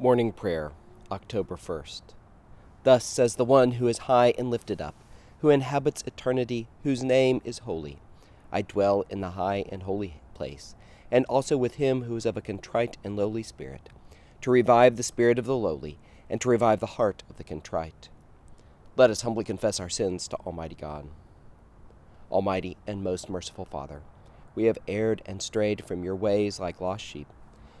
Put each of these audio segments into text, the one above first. Morning Prayer, October 1st. Thus says the one who is high and lifted up, who inhabits eternity, whose name is holy. I dwell in the high and holy place, and also with him who is of a contrite and lowly spirit, to revive the spirit of the lowly, and to revive the heart of the contrite. Let us humbly confess our sins to Almighty God. Almighty and most merciful Father, we have erred and strayed from your ways like lost sheep.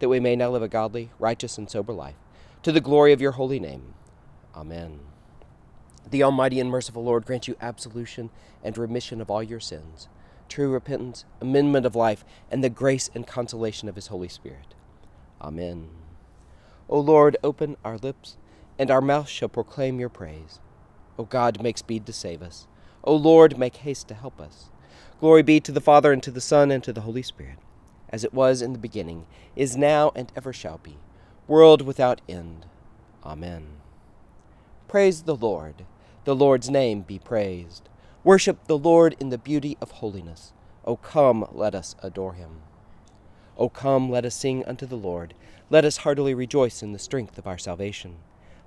that we may now live a godly, righteous, and sober life, to the glory of your holy name. Amen. The Almighty and merciful Lord grant you absolution and remission of all your sins, true repentance, amendment of life, and the grace and consolation of his Holy Spirit. Amen. O Lord, open our lips, and our mouth shall proclaim your praise. O God, make speed to save us. O Lord, make haste to help us. Glory be to the Father, and to the Son, and to the Holy Spirit, as it was in the beginning, is now, and ever shall be, world without end. Amen. Praise the Lord. The Lord's name be praised. Worship the Lord in the beauty of holiness. O come, let us adore him. O come, let us sing unto the Lord. Let us heartily rejoice in the strength of our salvation.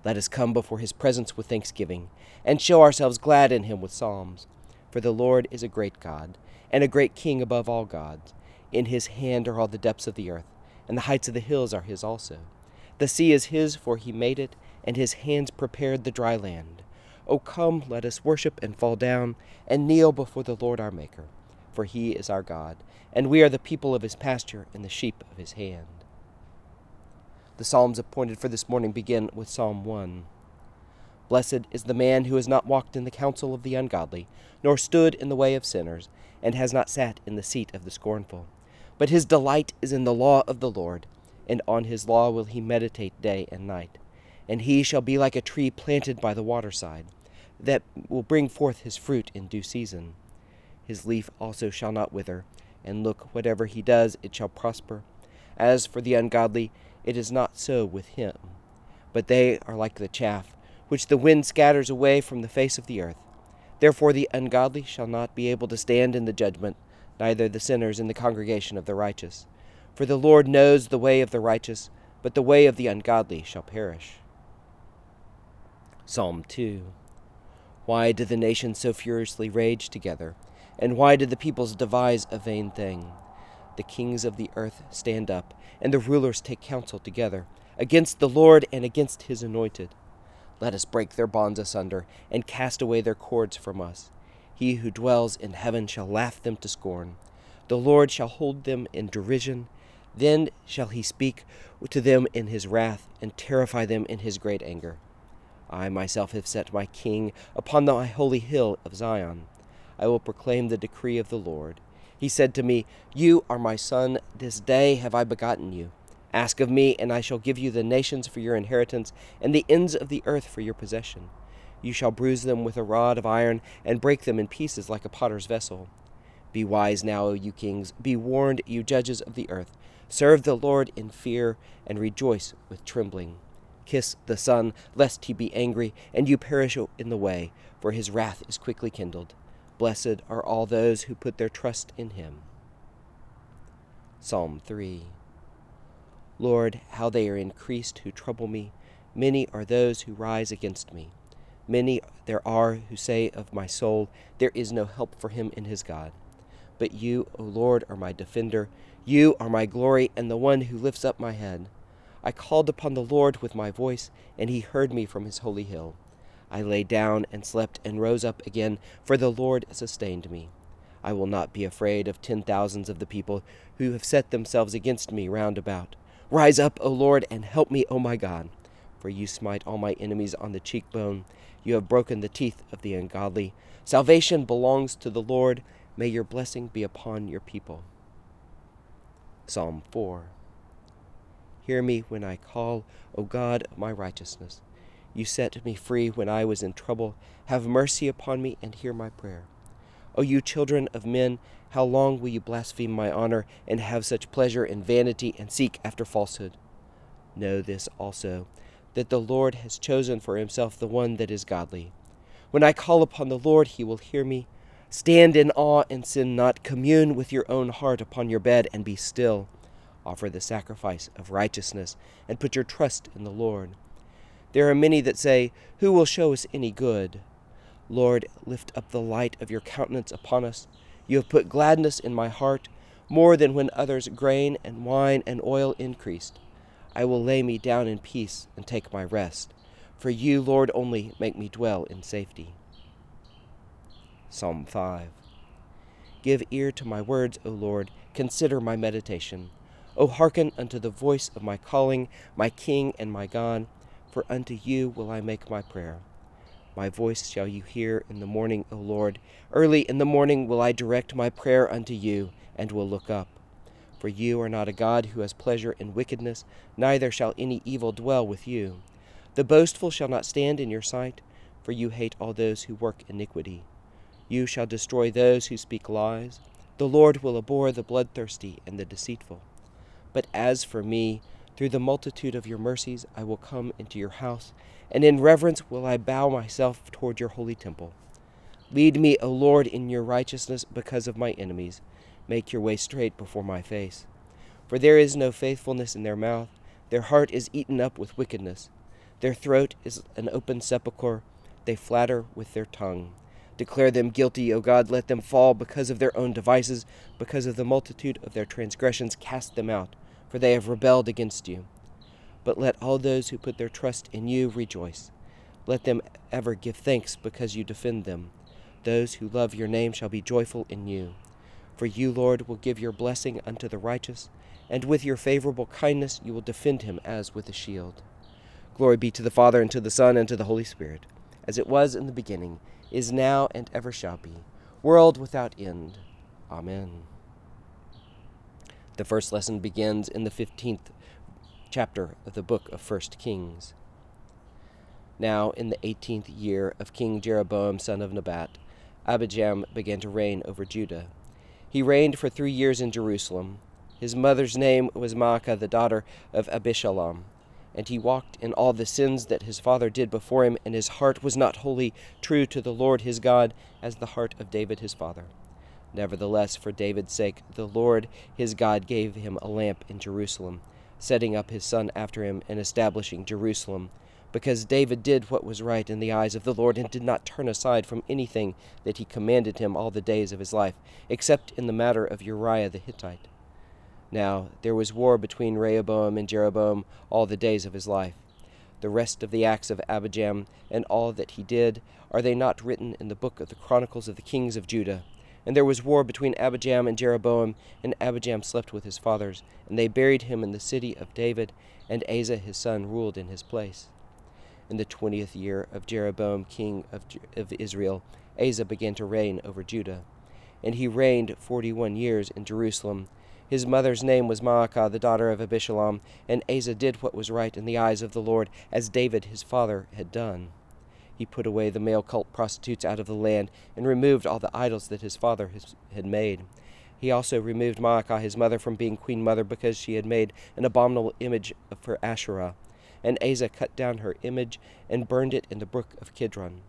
Let us come before his presence with thanksgiving, and show ourselves glad in him with psalms. For the Lord is a great God, and a great King above all gods. In his hand are all the depths of the earth, and the heights of the hills are his also. The sea is his, for he made it, and his hands prepared the dry land. O come, let us worship and fall down, and kneel before the Lord our Maker. For he is our God, and we are the people of his pasture, and the sheep of his hand. The psalms appointed for this morning begin with Psalm 1. Blessed is the man who has not walked in the counsel of the ungodly, nor stood in the way of sinners, and has not sat in the seat of the scornful. But his delight is in the law of the Lord, and on his law will he meditate day and night. And he shall be like a tree planted by the waterside, that will bring forth his fruit in due season. His leaf also shall not wither, and look, whatever he does, it shall prosper. As for the ungodly, it is not so with him. But they are like the chaff, which the wind scatters away from the face of the earth. Therefore the ungodly shall not be able to stand in the judgment, neither the sinners in the congregation of the righteous. For the Lord knows the way of the righteous, but the way of the ungodly shall perish. Psalm 2. Why do the nations so furiously rage together? And why do the peoples devise a vain thing? The kings of the earth stand up, and the rulers take counsel together, against the Lord and against his anointed. Let us break their bonds asunder, and cast away their cords from us. He who dwells in heaven shall laugh them to scorn. The Lord shall hold them in derision. Then shall he speak to them in his wrath, and terrify them in his great anger. I myself have set my king upon my holy hill of Zion. I will proclaim the decree of the Lord. He said to me, You are my son, this day have I begotten you. Ask of me, and I shall give you the nations for your inheritance, and the ends of the earth for your possession. You shall bruise them with a rod of iron, and break them in pieces like a potter's vessel. Be wise now, O you kings, be warned, you judges of the earth. Serve the Lord in fear, and rejoice with trembling. Kiss the Son, lest he be angry, and you perish in the way, for his wrath is quickly kindled. Blessed are all those who put their trust in him. Psalm 3. Lord, how they are increased who trouble me. Many are those who rise against me. Many there are who say of my soul, There is no help for him in his God. But you, O Lord, are my defender. You are my glory, and the one who lifts up my head. I called upon the Lord with my voice, and he heard me from his holy hill. I lay down and slept and rose up again, for the Lord sustained me. I will not be afraid of 10,000s of the people who have set themselves against me round about. Rise up, O Lord, and help me, O my God. For you smite all my enemies on the cheekbone. You have broken the teeth of the ungodly. Salvation belongs to the Lord. May your blessing be upon your people. Psalm 4. Hear me when I call, O God of my righteousness. You set me free when I was in trouble. Have mercy upon me and hear my prayer. O you children of men, how long will you blaspheme my honor and have such pleasure in vanity and seek after falsehood? Know this also, that the Lord has chosen for himself the one that is godly. When I call upon the Lord, he will hear me. Stand in awe and sin not. Commune with your own heart upon your bed and be still. Offer the sacrifice of righteousness and put your trust in the Lord. There are many that say, who will show us any good? Lord, lift up the light of your countenance upon us. You have put gladness in my heart, more than when others grain and wine and oil increased. I will lay me down in peace and take my rest. For you, Lord, only make me dwell in safety. Psalm 5. Give ear to my words, O Lord. Consider my meditation. O hearken unto the voice of my calling, my King and my God. For unto you will I make my prayer. My voice shall you hear in the morning, O Lord. Early in the morning will I direct my prayer unto you, and will look up. For you are not a God who has pleasure in wickedness, neither shall any evil dwell with you. The boastful shall not stand in your sight, for you hate all those who work iniquity. You shall destroy those who speak lies. The Lord will abhor the bloodthirsty and the deceitful. But as for me, through the multitude of your mercies I will come into your house, and in reverence will I bow myself toward your holy temple. Lead me, O Lord, in your righteousness because of my enemies. Make your way straight before my face. For there is no faithfulness in their mouth. Their heart is eaten up with wickedness. Their throat is an open sepulchre. They flatter with their tongue. Declare them guilty, O God. Let them fall because of their own devices. Because of the multitude of their transgressions, cast them out. For they have rebelled against you. But let all those who put their trust in you rejoice. Let them ever give thanks because you defend them. Those who love your name shall be joyful in you. For you, Lord, will give your blessing unto the righteous, and with your favorable kindness you will defend him as with a shield. Glory be to the Father, and to the Son, and to the Holy Spirit, as it was in the beginning, is now, and ever shall be, world without end. Amen. The first lesson begins in the 15th chapter of the book of 1 Kings. Now in the 18th year of King Jeroboam son of Nebat, Abijam began to reign over Judah. He reigned for 3 years in Jerusalem. His mother's name was Maacah, the daughter of Abishalom. And he walked in all the sins that his father did before him, and his heart was not wholly true to the Lord his God, as the heart of David his father. Nevertheless, for David's sake, the Lord his God gave him a lamp in Jerusalem, setting up his son after him and establishing Jerusalem, because David did what was right in the eyes of the Lord and did not turn aside from anything that he commanded him all the days of his life, except in the matter of Uriah the Hittite. Now there was war between Rehoboam and Jeroboam all the days of his life. The rest of the acts of Abijam and all that he did, are they not written in the book of the Chronicles of the Kings of Judah? And there was war between Abijam and Jeroboam, and Abijam slept with his fathers, and they buried him in the city of David, and Asa his son ruled in his place. In the 20th year of Jeroboam king of Israel, Asa began to reign over Judah, and he reigned 41 years in Jerusalem. His mother's name was Maacah, the daughter of Abishalom, and Asa did what was right in the eyes of the Lord, as David his father had done. He put away the male cult prostitutes out of the land, and removed all the idols that his father had made. He also removed Maacah his mother from being queen mother, because she had made an abominable image for Asherah. And Asa cut down her image, and burned it in the brook of Kidron.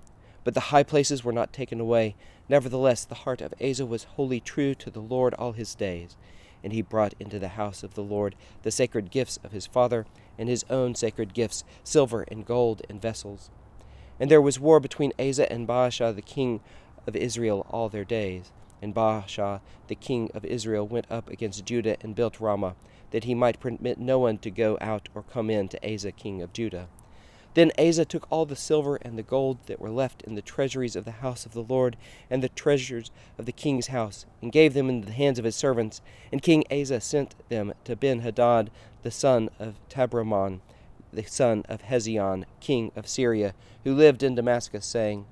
But the high places were not taken away. Nevertheless, the heart of Asa was wholly true to the Lord all his days. And he brought into the house of the Lord the sacred gifts of his father, and his own sacred gifts, silver and gold and vessels. And there was war between Asa and Baasha the king of Israel all their days. And Baasha the king of Israel went up against Judah and built Ramah, that he might permit no one to go out or come in to Asa king of Judah. Then Asa took all the silver and the gold that were left in the treasuries of the house of the Lord and the treasures of the king's house, and gave them into the hands of his servants. And King Asa sent them to Ben-Hadad the son of Tabrimon, the son of Hezion, king of Syria, who lived in Damascus, saying,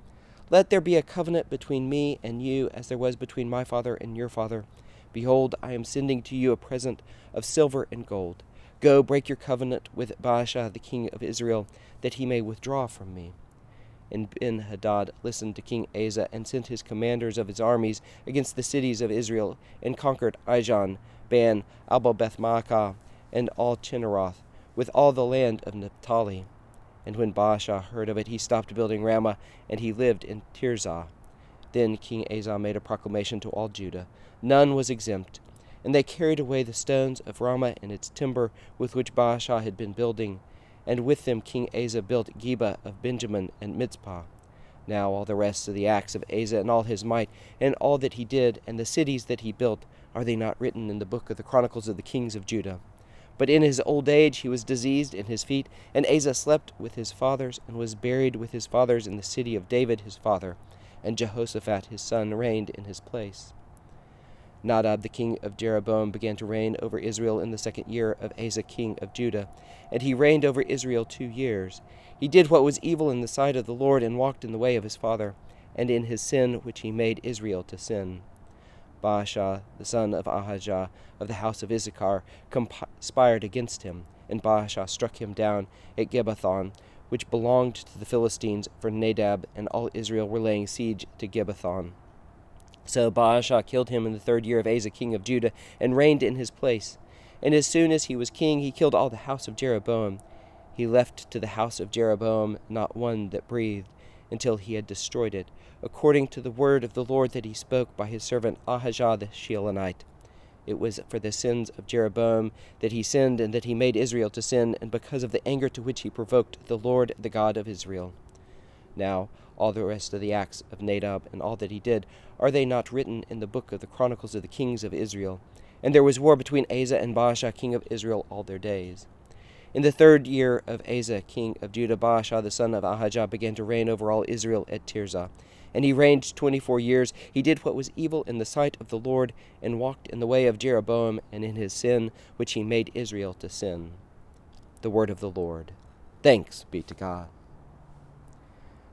Let there be a covenant between me and you, as there was between my father and your father. Behold, I am sending to you a present of silver and gold. Go, break your covenant with Baasha, the king of Israel, that he may withdraw from me. And Ben-Hadad listened to King Asa and sent his commanders of his armies against the cities of Israel, and conquered Ijon, Ban, Abel-Beth-Maacah, and all Chinneroth, with all the land of Naphtali. And when Baasha heard of it, he stopped building Ramah, and he lived in Tirzah. Then King Asa made a proclamation to all Judah. None was exempt. And they carried away the stones of Ramah and its timber with which Baasha had been building, and with them King Asa built Geba of Benjamin and Mizpah. Now all the rest of the acts of Asa and all his might, and all that he did, and the cities that he built, are they not written in the book of the Chronicles of the Kings of Judah? But in his old age he was diseased in his feet, and Asa slept with his fathers, and was buried with his fathers in the city of David his father, and Jehoshaphat his son reigned in his place. Nadab the king of Jeroboam began to reign over Israel in the second year of Asa king of Judah, and he reigned over Israel 2 years. He did what was evil in the sight of the Lord, and walked in the way of his father, and in his sin which he made Israel to sin. Baasha the son of Ahijah of the house of Issachar conspired against him, and Baasha struck him down at Gibbethon, which belonged to the Philistines, for Nadab and all Israel were laying siege to Gibbethon. So Baasha killed him in the 3rd year of Asa king of Judah, and reigned in his place. And as soon as he was king, he killed all the house of Jeroboam. He left to the house of Jeroboam not one that breathed, until he had destroyed it, according to the word of the Lord that he spoke by his servant Ahijah the Shilonite. It was for the sins of Jeroboam that he sinned, and that he made Israel to sin, and because of the anger to which he provoked the Lord, the God of Israel. Now all the rest of the acts of Nadab and all that he did, are they not written in the book of the Chronicles of the Kings of Israel? And there was war between Asa and Baasha king of Israel all their days. In the 3rd year of Asa king of Judah, Baasha the son of Ahijah began to reign over all Israel at Tirzah. And he reigned 24 years. He did what was evil in the sight of the Lord, and walked in the way of Jeroboam, and in his sin which he made Israel to sin. The word of the Lord. Thanks be to God.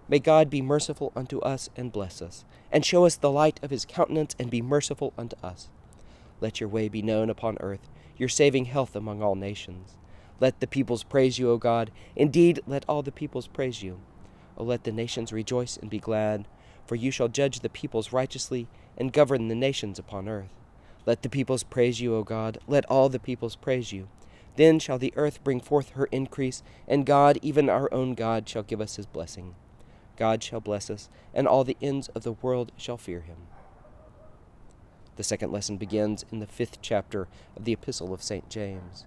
May God be merciful unto us, and bless us, and show us the light of his countenance, and be merciful unto us. Let your way be known upon earth, your saving health among all nations. Let the peoples praise you, O God. Indeed, let all the peoples praise you. O let the nations rejoice and be glad, for you shall judge the peoples righteously, and govern the nations upon earth. Let the peoples praise you, O God. Let all the peoples praise you. Then shall the earth bring forth her increase, and God, even our own God, shall give us his blessing. God shall bless us, and all the ends of the world shall fear him. The second lesson begins in the 5th chapter of the Epistle of St. James.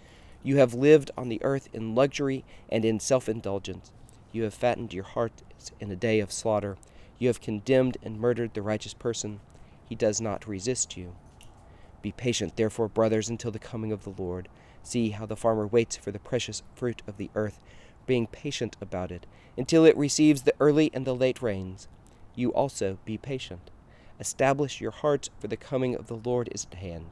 You have lived on the earth in luxury and in self-indulgence. You have fattened your hearts in a day of slaughter. You have condemned and murdered the righteous person. He does not resist you. Be patient, therefore, brothers, until the coming of the Lord. See how the farmer waits for the precious fruit of the earth, being patient about it, until it receives the early and the late rains. You also be patient. Establish your hearts, for the coming of the Lord is at hand.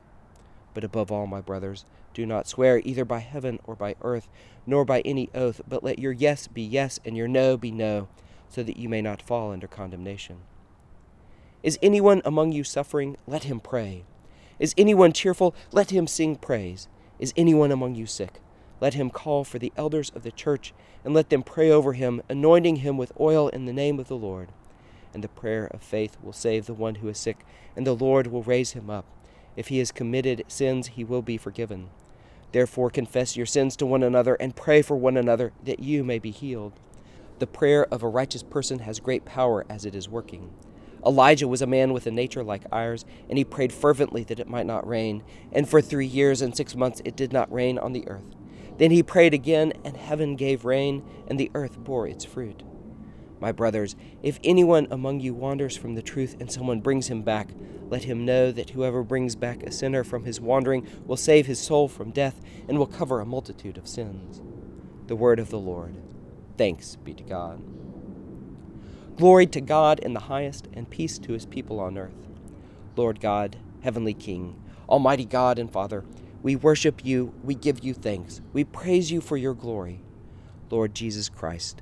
But above all, my brothers, do not swear either by heaven or by earth, nor by any oath, but let your yes be yes and your no be no, so that you may not fall under condemnation. Is anyone among you suffering? Let him pray. Is anyone cheerful? Let him sing praise. Is anyone among you sick? Let him call for the elders of the church, and let them pray over him, anointing him with oil in the name of the Lord. And the prayer of faith will save the one who is sick, and the Lord will raise him up. If he has committed sins, he will be forgiven. Therefore confess your sins to one another, and pray for one another, that you may be healed. The prayer of a righteous person has great power as it is working. Elijah was a man with a nature like ours, and he prayed fervently that it might not rain. And for 3 years and 6 months it did not rain on the earth. Then he prayed again, and heaven gave rain, and the earth bore its fruit. My brothers, if anyone among you wanders from the truth and someone brings him back, let him know that whoever brings back a sinner from his wandering will save his soul from death and will cover a multitude of sins. The word of the Lord. Thanks be to God. Glory to God in the highest, and peace to his people on earth. Lord God, heavenly King, almighty God and Father, we worship you, we give you thanks, we praise you for your glory. Lord Jesus Christ,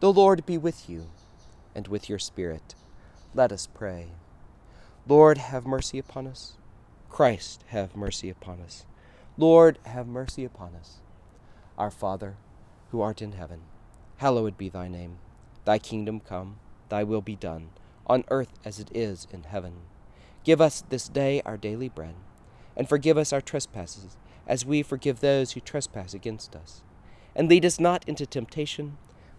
The Lord be with you, and with your spirit. Let us pray. Lord, have mercy upon us. Christ, have mercy upon us. Lord, have mercy upon us. Our Father, who art in heaven, hallowed be thy name. Thy kingdom come, thy will be done, on earth as it is in heaven. Give us this day our daily bread, and forgive us our trespasses, as we forgive those who trespass against us. And lead us not into temptation,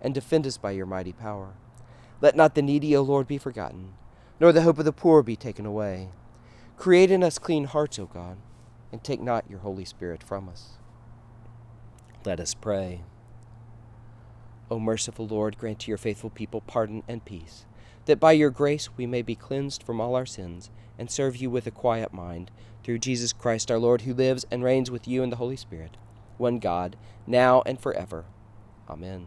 and defend us by your mighty power. Let not the needy, O Lord, be forgotten, nor the hope of the poor be taken away. Create in us clean hearts, O God, and take not your Holy Spirit from us. Let us pray. O merciful Lord, grant to your faithful people pardon and peace, that by your grace we may be cleansed from all our sins and serve you with a quiet mind, through Jesus Christ our Lord, who lives and reigns with you in the Holy Spirit, one God, now and forever. Amen.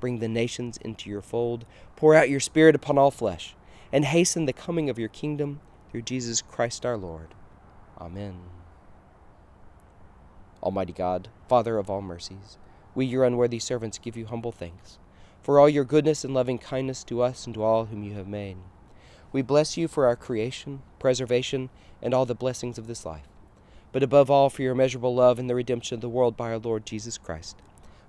Bring the nations into your fold, pour out your Spirit upon all flesh, and hasten the coming of your kingdom, through Jesus Christ our Lord. Amen. Almighty God, Father of all mercies, we, your unworthy servants, give you humble thanks for all your goodness and loving kindness to us and to all whom you have made. We bless you for our creation, preservation, and all the blessings of this life, but above all for your immeasurable love and the redemption of the world by our Lord Jesus Christ,